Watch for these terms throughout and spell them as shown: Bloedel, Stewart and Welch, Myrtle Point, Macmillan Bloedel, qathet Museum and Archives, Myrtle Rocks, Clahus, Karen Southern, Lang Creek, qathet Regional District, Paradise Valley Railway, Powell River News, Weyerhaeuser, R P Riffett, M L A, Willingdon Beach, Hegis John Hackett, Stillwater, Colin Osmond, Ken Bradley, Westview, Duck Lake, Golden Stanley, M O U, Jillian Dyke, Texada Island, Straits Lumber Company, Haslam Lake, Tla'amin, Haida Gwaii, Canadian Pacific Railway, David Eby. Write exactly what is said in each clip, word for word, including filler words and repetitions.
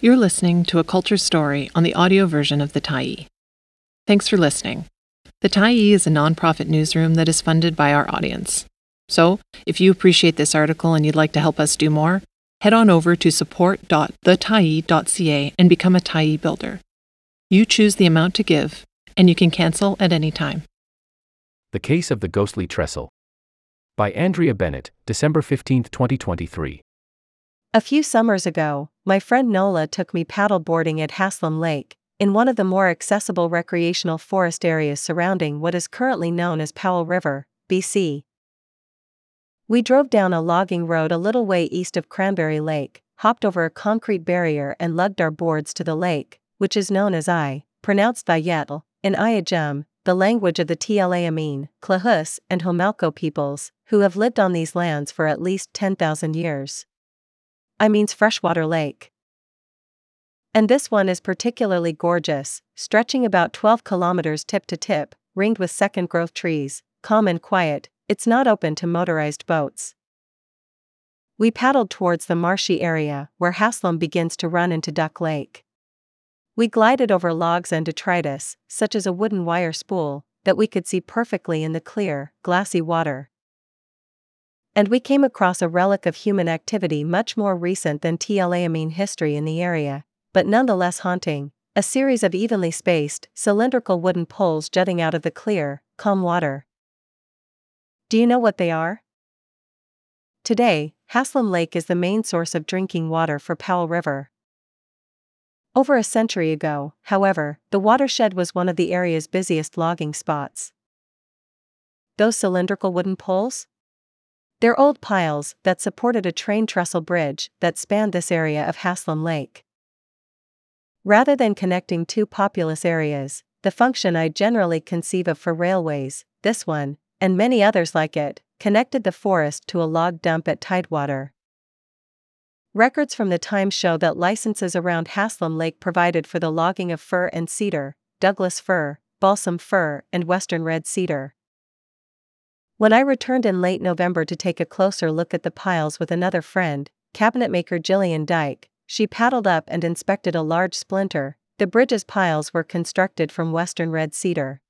You're listening to a culture story on the audio version of the Tyee. Thanks for listening. The Tyee is a nonprofit newsroom that is funded by our audience. So, if you appreciate this article and you'd like to help us do more, head on over to support dot the tyee dot c a and become a Tyee builder. You choose the amount to give, and you can cancel at any time. The Case of the Ghostly Trestle by Andrea Bennett, December fifteenth, twenty twenty-three. A few summers ago, my friend Nola took me paddle boarding at Haslam Lake, in one of the more accessible recreational forest areas surrounding what is currently known as Powell River, B C. We drove down a logging road a little way east of Cranberry Lake, hopped over a concrete barrier and lugged our boards to the lake, which is known as I, pronounced Vayetel, in Iajem, the language of the Tla'amin, Clahus, and Homalco peoples, who have lived on these lands for at least ten thousand years. I means freshwater lake. And this one is particularly gorgeous, stretching about twelve kilometers tip to tip, ringed with second growth trees, calm and quiet. It's not open to motorized boats. We paddled towards the marshy area where Haslam begins to run into Duck Lake. We glided over logs and detritus, such as a wooden wire spool, that we could see perfectly in the clear, glassy water. And we came across a relic of human activity much more recent than Tla'amin history in the area, but nonetheless haunting, a series of evenly spaced, cylindrical wooden poles jutting out of the clear, calm water. Do you know what they are? Today, Haslam Lake is the main source of drinking water for Powell River. Over a century ago, however, the watershed was one of the area's busiest logging spots. Those cylindrical wooden poles? They're old piles that supported a train trestle bridge that spanned this area of Haslam Lake. Rather than connecting two populous areas, the function I generally conceive of for railways, this one, and many others like it, connected the forest to a log dump at tidewater. Records from the time show that licenses around Haslam Lake provided for the logging of fir and cedar, Douglas fir, balsam fir, and western red cedar. When I returned in late November to take a closer look at the piles with another friend, cabinetmaker Jillian Dyke, she paddled up and inspected a large splinter. The bridge's piles were constructed from western red cedar.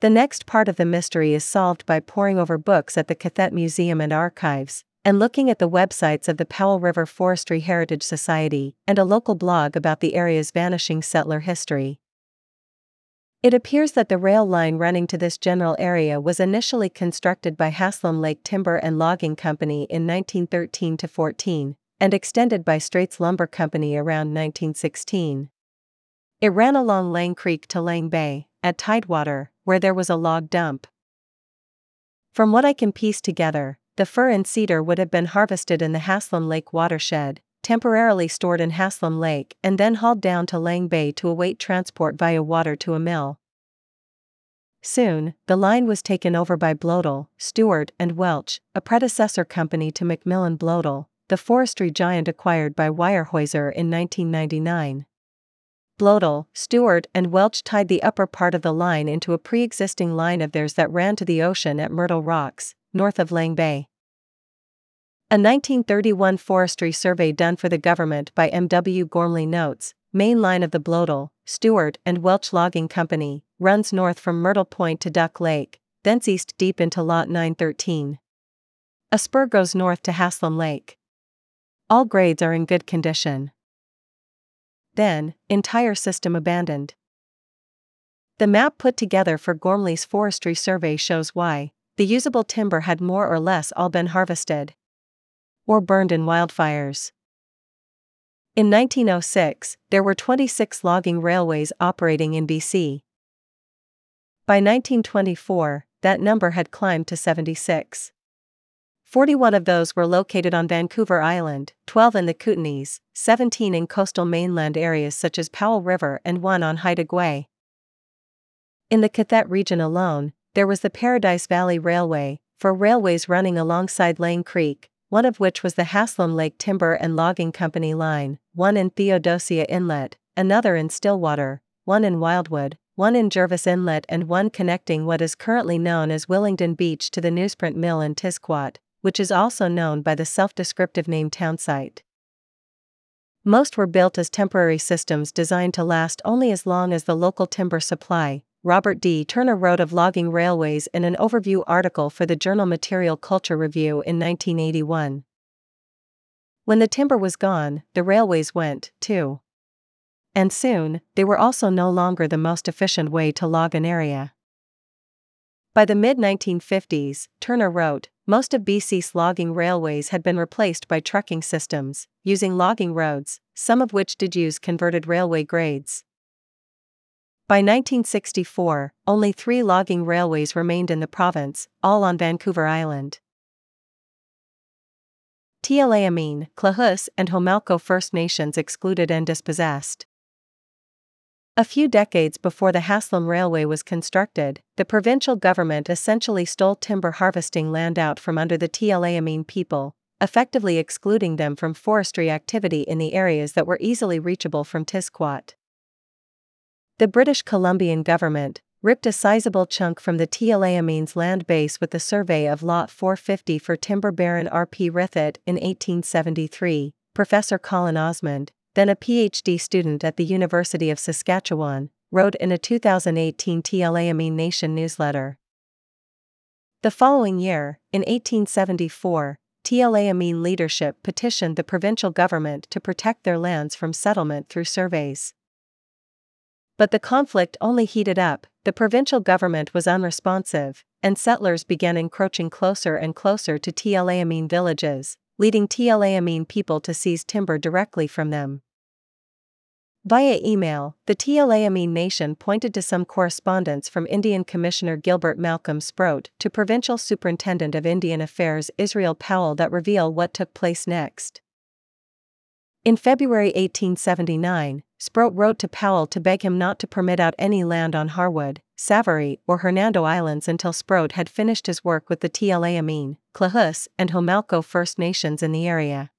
The next part of the mystery is solved by poring over books at the qathet Museum and Archives, and looking at the websites of the Powell River Forestry Heritage Society, and a local blog about the area's vanishing settler history. It appears that the rail line running to this general area was initially constructed by Haslam Lake Timber and Logging Company in nineteen thirteen to fourteen, and extended by Straits Lumber Company around nineteen sixteen. It ran along Lang Creek to Lang Bay, at tidewater, where there was a log dump. From what I can piece together, the fir and cedar would have been harvested in the Haslam Lake watershed, temporarily stored in Haslam Lake and then hauled down to Lang Bay to await transport via water to a mill. Soon, the line was taken over by Bloedel, Stewart and Welch, a predecessor company to Macmillan Bloedel, the forestry giant acquired by Weyerhaeuser in nineteen ninety-nine. Bloedel, Stewart and Welch tied the upper part of the line into a pre-existing line of theirs that ran to the ocean at Myrtle Rocks, north of Lang Bay. A nineteen thirty-one forestry survey done for the government by M. W. Gormley notes, main line of the Bloedel, Stewart and Welch Logging Company, runs north from Myrtle Point to Duck Lake, thence east deep into Lot nine thirteen. A spur goes north to Haslam Lake. All grades are in good condition. Then, entire system abandoned. The map put together for Gormley's forestry survey shows why the usable timber had more or less all been harvested or burned in wildfires. In nineteen oh six, there were twenty-six logging railways operating in B C. By nineteen twenty-four, that number had climbed to seventy-six. forty-one of those were located on Vancouver Island, twelve in the Kootenays, seventeen in coastal mainland areas such as Powell River and one on Haida Gwaii. In the qathet region alone, there was the Paradise Valley Railway, for railways running alongside Lang Creek, one of which was the Haslam Lake Timber and Logging Company line, one in Theodosia Inlet, another in Stillwater, one in Wildwood, one in Jervis Inlet and one connecting what is currently known as Willingdon Beach to the newsprint mill in Tisquat, which is also known by the self-descriptive name Townsite. Most were built as temporary systems designed to last only as long as the local timber supply. Robert D. Turner wrote of logging railways in an overview article for the journal Material Culture Review in nineteen eighty-one. When the timber was gone, the railways went, too. And soon, they were also no longer the most efficient way to log an area. By the mid nineteen fifties, Turner wrote, most of B C's logging railways had been replaced by trucking systems, using logging roads, some of which did use converted railway grades. By nineteen sixty-four, only three logging railways remained in the province, all on Vancouver Island. Tla'amin, Clahus and Homalco First Nations excluded and dispossessed. A few decades before the Haslam Railway was constructed, the provincial government essentially stole timber harvesting land out from under the Tla'amin people, effectively excluding them from forestry activity in the areas that were easily reachable from Tisquat. The British Columbian government ripped a sizable chunk from the Tla'amin's land base with the survey of Lot four fifty for timber baron R P Riffett in eighteen seventy-three, Professor Colin Osmond, then a P H D student at the University of Saskatchewan, wrote in a two thousand eighteen Tla'amin Nation newsletter. The following year, in eighteen seventy-four, Tla'amin leadership petitioned the provincial government to protect their lands from settlement through surveys. But the conflict only heated up, the provincial government was unresponsive, and settlers began encroaching closer and closer to Tla'amin villages, leading Tla'amin people to seize timber directly from them. Via email, the Tla'amin Nation pointed to some correspondence from Indian Commissioner Gilbert Malcolm Sproat to Provincial Superintendent of Indian Affairs Israel Powell that reveal what took place next. In February eighteen seventy-nine, Sproat wrote to Powell to beg him not to permit out any land on Harwood, Savory, or Hernando Islands until Sproat had finished his work with the Tla'amin, Clahus, and Homalco First Nations in the area.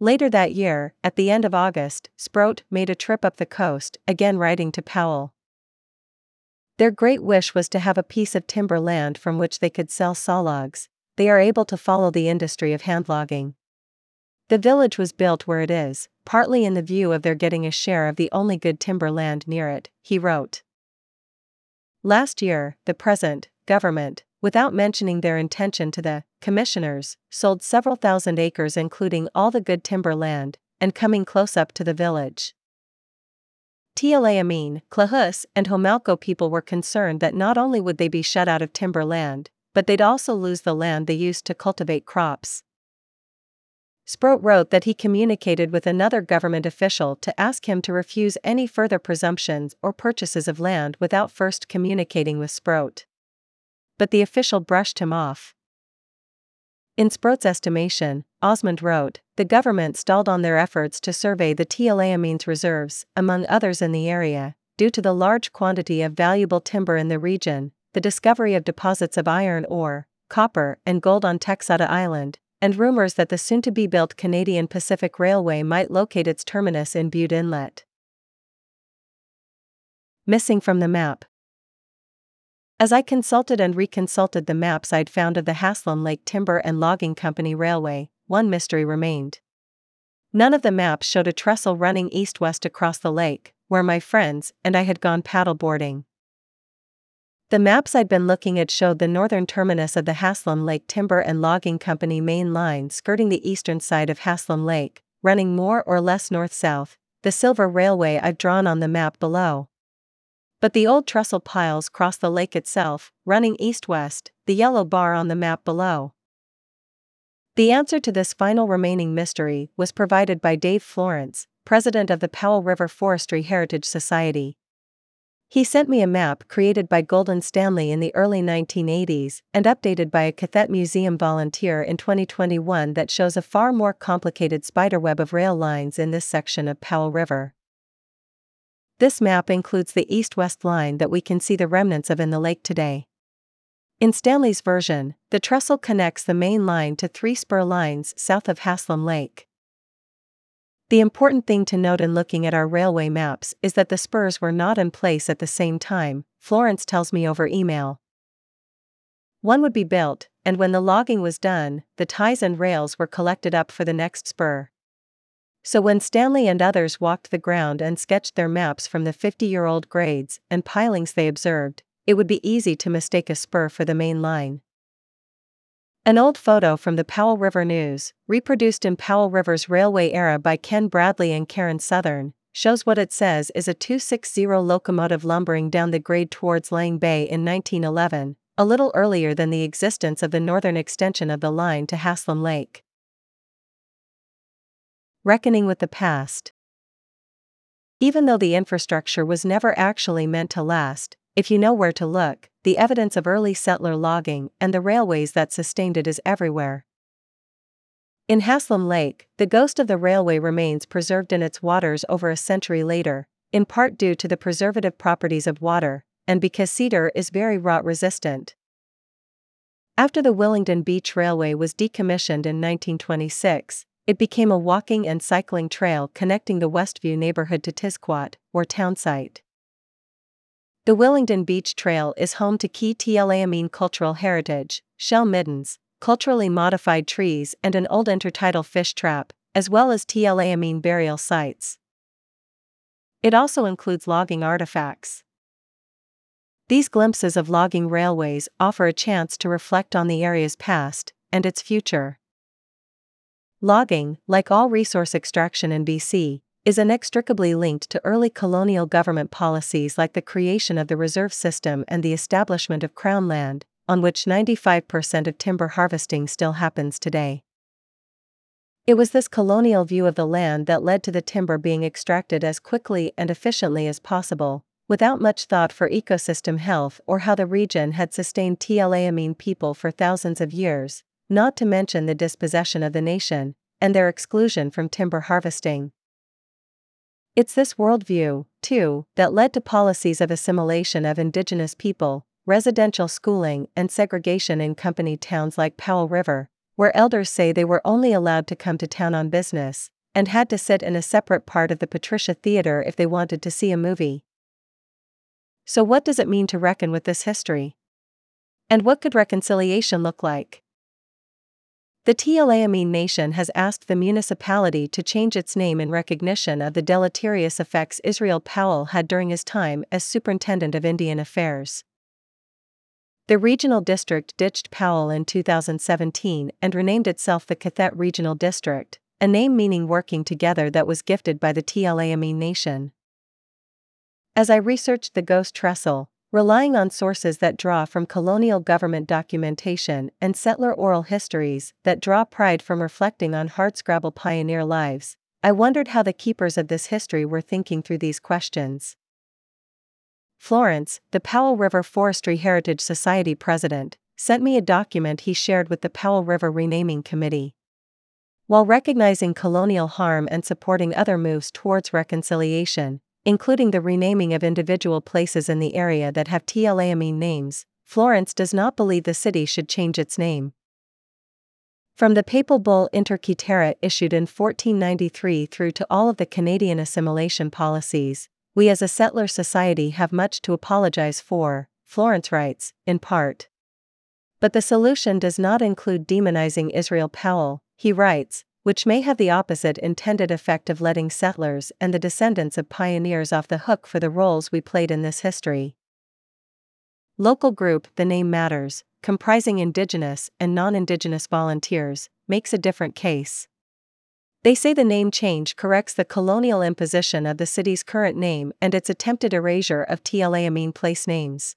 Later that year, at the end of August, Sproat made a trip up the coast, again writing to Powell. Their great wish was to have a piece of timber land from which they could sell sawlogs. They are able to follow the industry of handlogging. The village was built where it is, partly in the view of their getting a share of the only good timber land near it, he wrote. Last year, the present government, without mentioning their intention to the commissioners, sold several thousand acres including all the good timber land, and coming close up to the village. Tla'amin, Clahus and Homalco people were concerned that not only would they be shut out of timber land, but they'd also lose the land they used to cultivate crops. Sproat wrote that he communicated with another government official to ask him to refuse any further presumptions or purchases of land without first communicating with Sproat. But the official brushed him off. In Sproat's estimation, Osmond wrote, the government stalled on their efforts to survey the Tla'amin's reserves, among others in the area, due to the large quantity of valuable timber in the region, the discovery of deposits of iron ore, copper, and gold on Texada Island, and rumors that the soon-to-be-built Canadian Pacific Railway might locate its terminus in Butte Inlet. Missing from the map. As I consulted and reconsulted the maps I'd found of the Haslam Lake Timber and Logging Company Railway, one mystery remained. None of the maps showed a trestle running east-west across the lake, where my friends and I had gone paddleboarding. The maps I'd been looking at showed the northern terminus of the Haslam Lake Timber and Logging Company main line skirting the eastern side of Haslam Lake, running more or less north-south, the silver railway I've drawn on the map below. But the old trestle piles cross the lake itself, running east-west, the yellow bar on the map below. The answer to this final remaining mystery was provided by Dave Florence, president of the Powell River Forestry Heritage Society. He sent me a map created by Golden Stanley in the early nineteen eighties and updated by a Qathet Museum volunteer in twenty twenty-one that shows a far more complicated spiderweb of rail lines in this section of Powell River. This map includes the east-west line that we can see the remnants of in the lake today. In Stanley's version, the trestle connects the main line to three spur lines south of Haslam Lake. The important thing to note in looking at our railway maps is that the spurs were not in place at the same time, Florence tells me over email. One would be built, and when the logging was done, the ties and rails were collected up for the next spur. So when Stanley and others walked the ground and sketched their maps from the fifty-year-old grades and pilings they observed, it would be easy to mistake a spur for the main line. An old photo from the Powell River News, reproduced in Powell River's Railway Era by Ken Bradley and Karen Southern, shows what it says is a two sixty locomotive lumbering down the grade towards Lang Bay in nineteen eleven, a little earlier than the existence of the northern extension of the line to Haslam Lake. Reckoning with the past. Even though the infrastructure was never actually meant to last, if you know where to look, the evidence of early settler logging and the railways that sustained it is everywhere. In Haslam Lake, the ghost of the railway remains preserved in its waters over a century later, in part due to the preservative properties of water, and because cedar is very rot-resistant. After the Willingdon Beach Railway was decommissioned in nineteen twenty-six, it became a walking and cycling trail connecting the Westview neighborhood to Tisquat, or Townsite. The Willingdon Beach Trail is home to key Tla'amin cultural heritage, shell middens, culturally modified trees and an old intertidal fish trap, as well as Tla'amin burial sites. It also includes logging artifacts. These glimpses of logging railways offer a chance to reflect on the area's past and its future. Logging, like all resource extraction in B C, is inextricably linked to early colonial government policies like the creation of the reserve system and the establishment of crown land, on which ninety-five percent of timber harvesting still happens today. It was this colonial view of the land that led to the timber being extracted as quickly and efficiently as possible, without much thought for ecosystem health or how the region had sustained Tla'amin people for thousands of years, not to mention the dispossession of the nation, and their exclusion from timber harvesting. It's this worldview, too, that led to policies of assimilation of indigenous people, residential schooling and segregation in company towns like Powell River, where elders say they were only allowed to come to town on business, and had to sit in a separate part of the Patricia Theatre if they wanted to see a movie. So what does it mean to reckon with this history? And what could reconciliation look like? The Tla'amin Nation has asked the municipality to change its name in recognition of the deleterious effects Israel Powell had during his time as Superintendent of Indian Affairs. The regional district ditched Powell in two thousand seventeen and renamed itself the qathet Regional District, a name meaning working together that was gifted by the Tla'amin Nation. As I researched the ghost trestle, relying on sources that draw from colonial government documentation and settler oral histories that draw pride from reflecting on hardscrabble pioneer lives, I wondered how the keepers of this history were thinking through these questions. Florence, the Powell River Forestry Heritage Society president, sent me a document he shared with the Powell River Renaming Committee. While recognizing colonial harm and supporting other moves towards reconciliation, including the renaming of individual places in the area that have Tla'amin names, Florence does not believe the city should change its name. From the papal bull Inter Cetera issued in fourteen ninety-three through to all of the Canadian assimilation policies, we as a settler society have much to apologize for, Florence writes, in part. But the solution does not include demonizing Israel Powell, he writes, which may have the opposite intended effect of letting settlers and the descendants of pioneers off the hook for the roles we played in this history. Local group The Name Matters, comprising Indigenous and non-Indigenous volunteers, makes a different case. They say the name change corrects the colonial imposition of the city's current name and its attempted erasure of Tla'amin place names.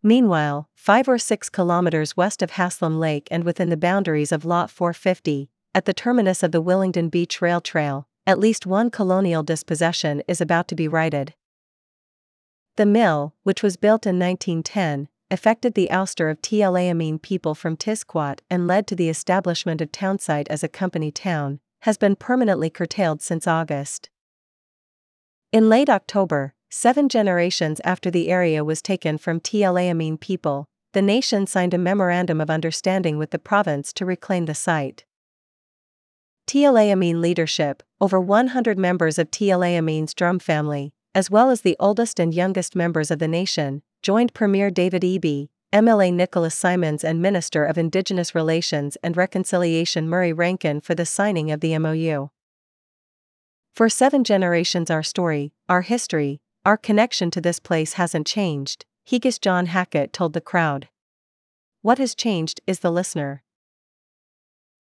Meanwhile, five or six kilometers west of Haslam Lake and within the boundaries of Lot four fifty, at the terminus of the Willingdon Beach Rail Trail, at least one colonial dispossession is about to be righted. The mill, which was built in nineteen ten, effected the ouster of Tla'amin people from Tisquat and led to the establishment of Townsite as a company town, has been permanently curtailed since August. In late October, seven generations after the area was taken from Tla'amin people, the nation signed a memorandum of understanding with the province to reclaim the site. Tla'amin leadership, over one hundred members of Tla'amin's Drum family, as well as the oldest and youngest members of the nation, joined Premier David Eby, M L A Nicholas Simons and Minister of Indigenous Relations and Reconciliation Murray Rankin for the signing of the M O U. For seven generations our story, our history, our connection to this place hasn't changed, Hegis John Hackett told the crowd. What has changed is the listener.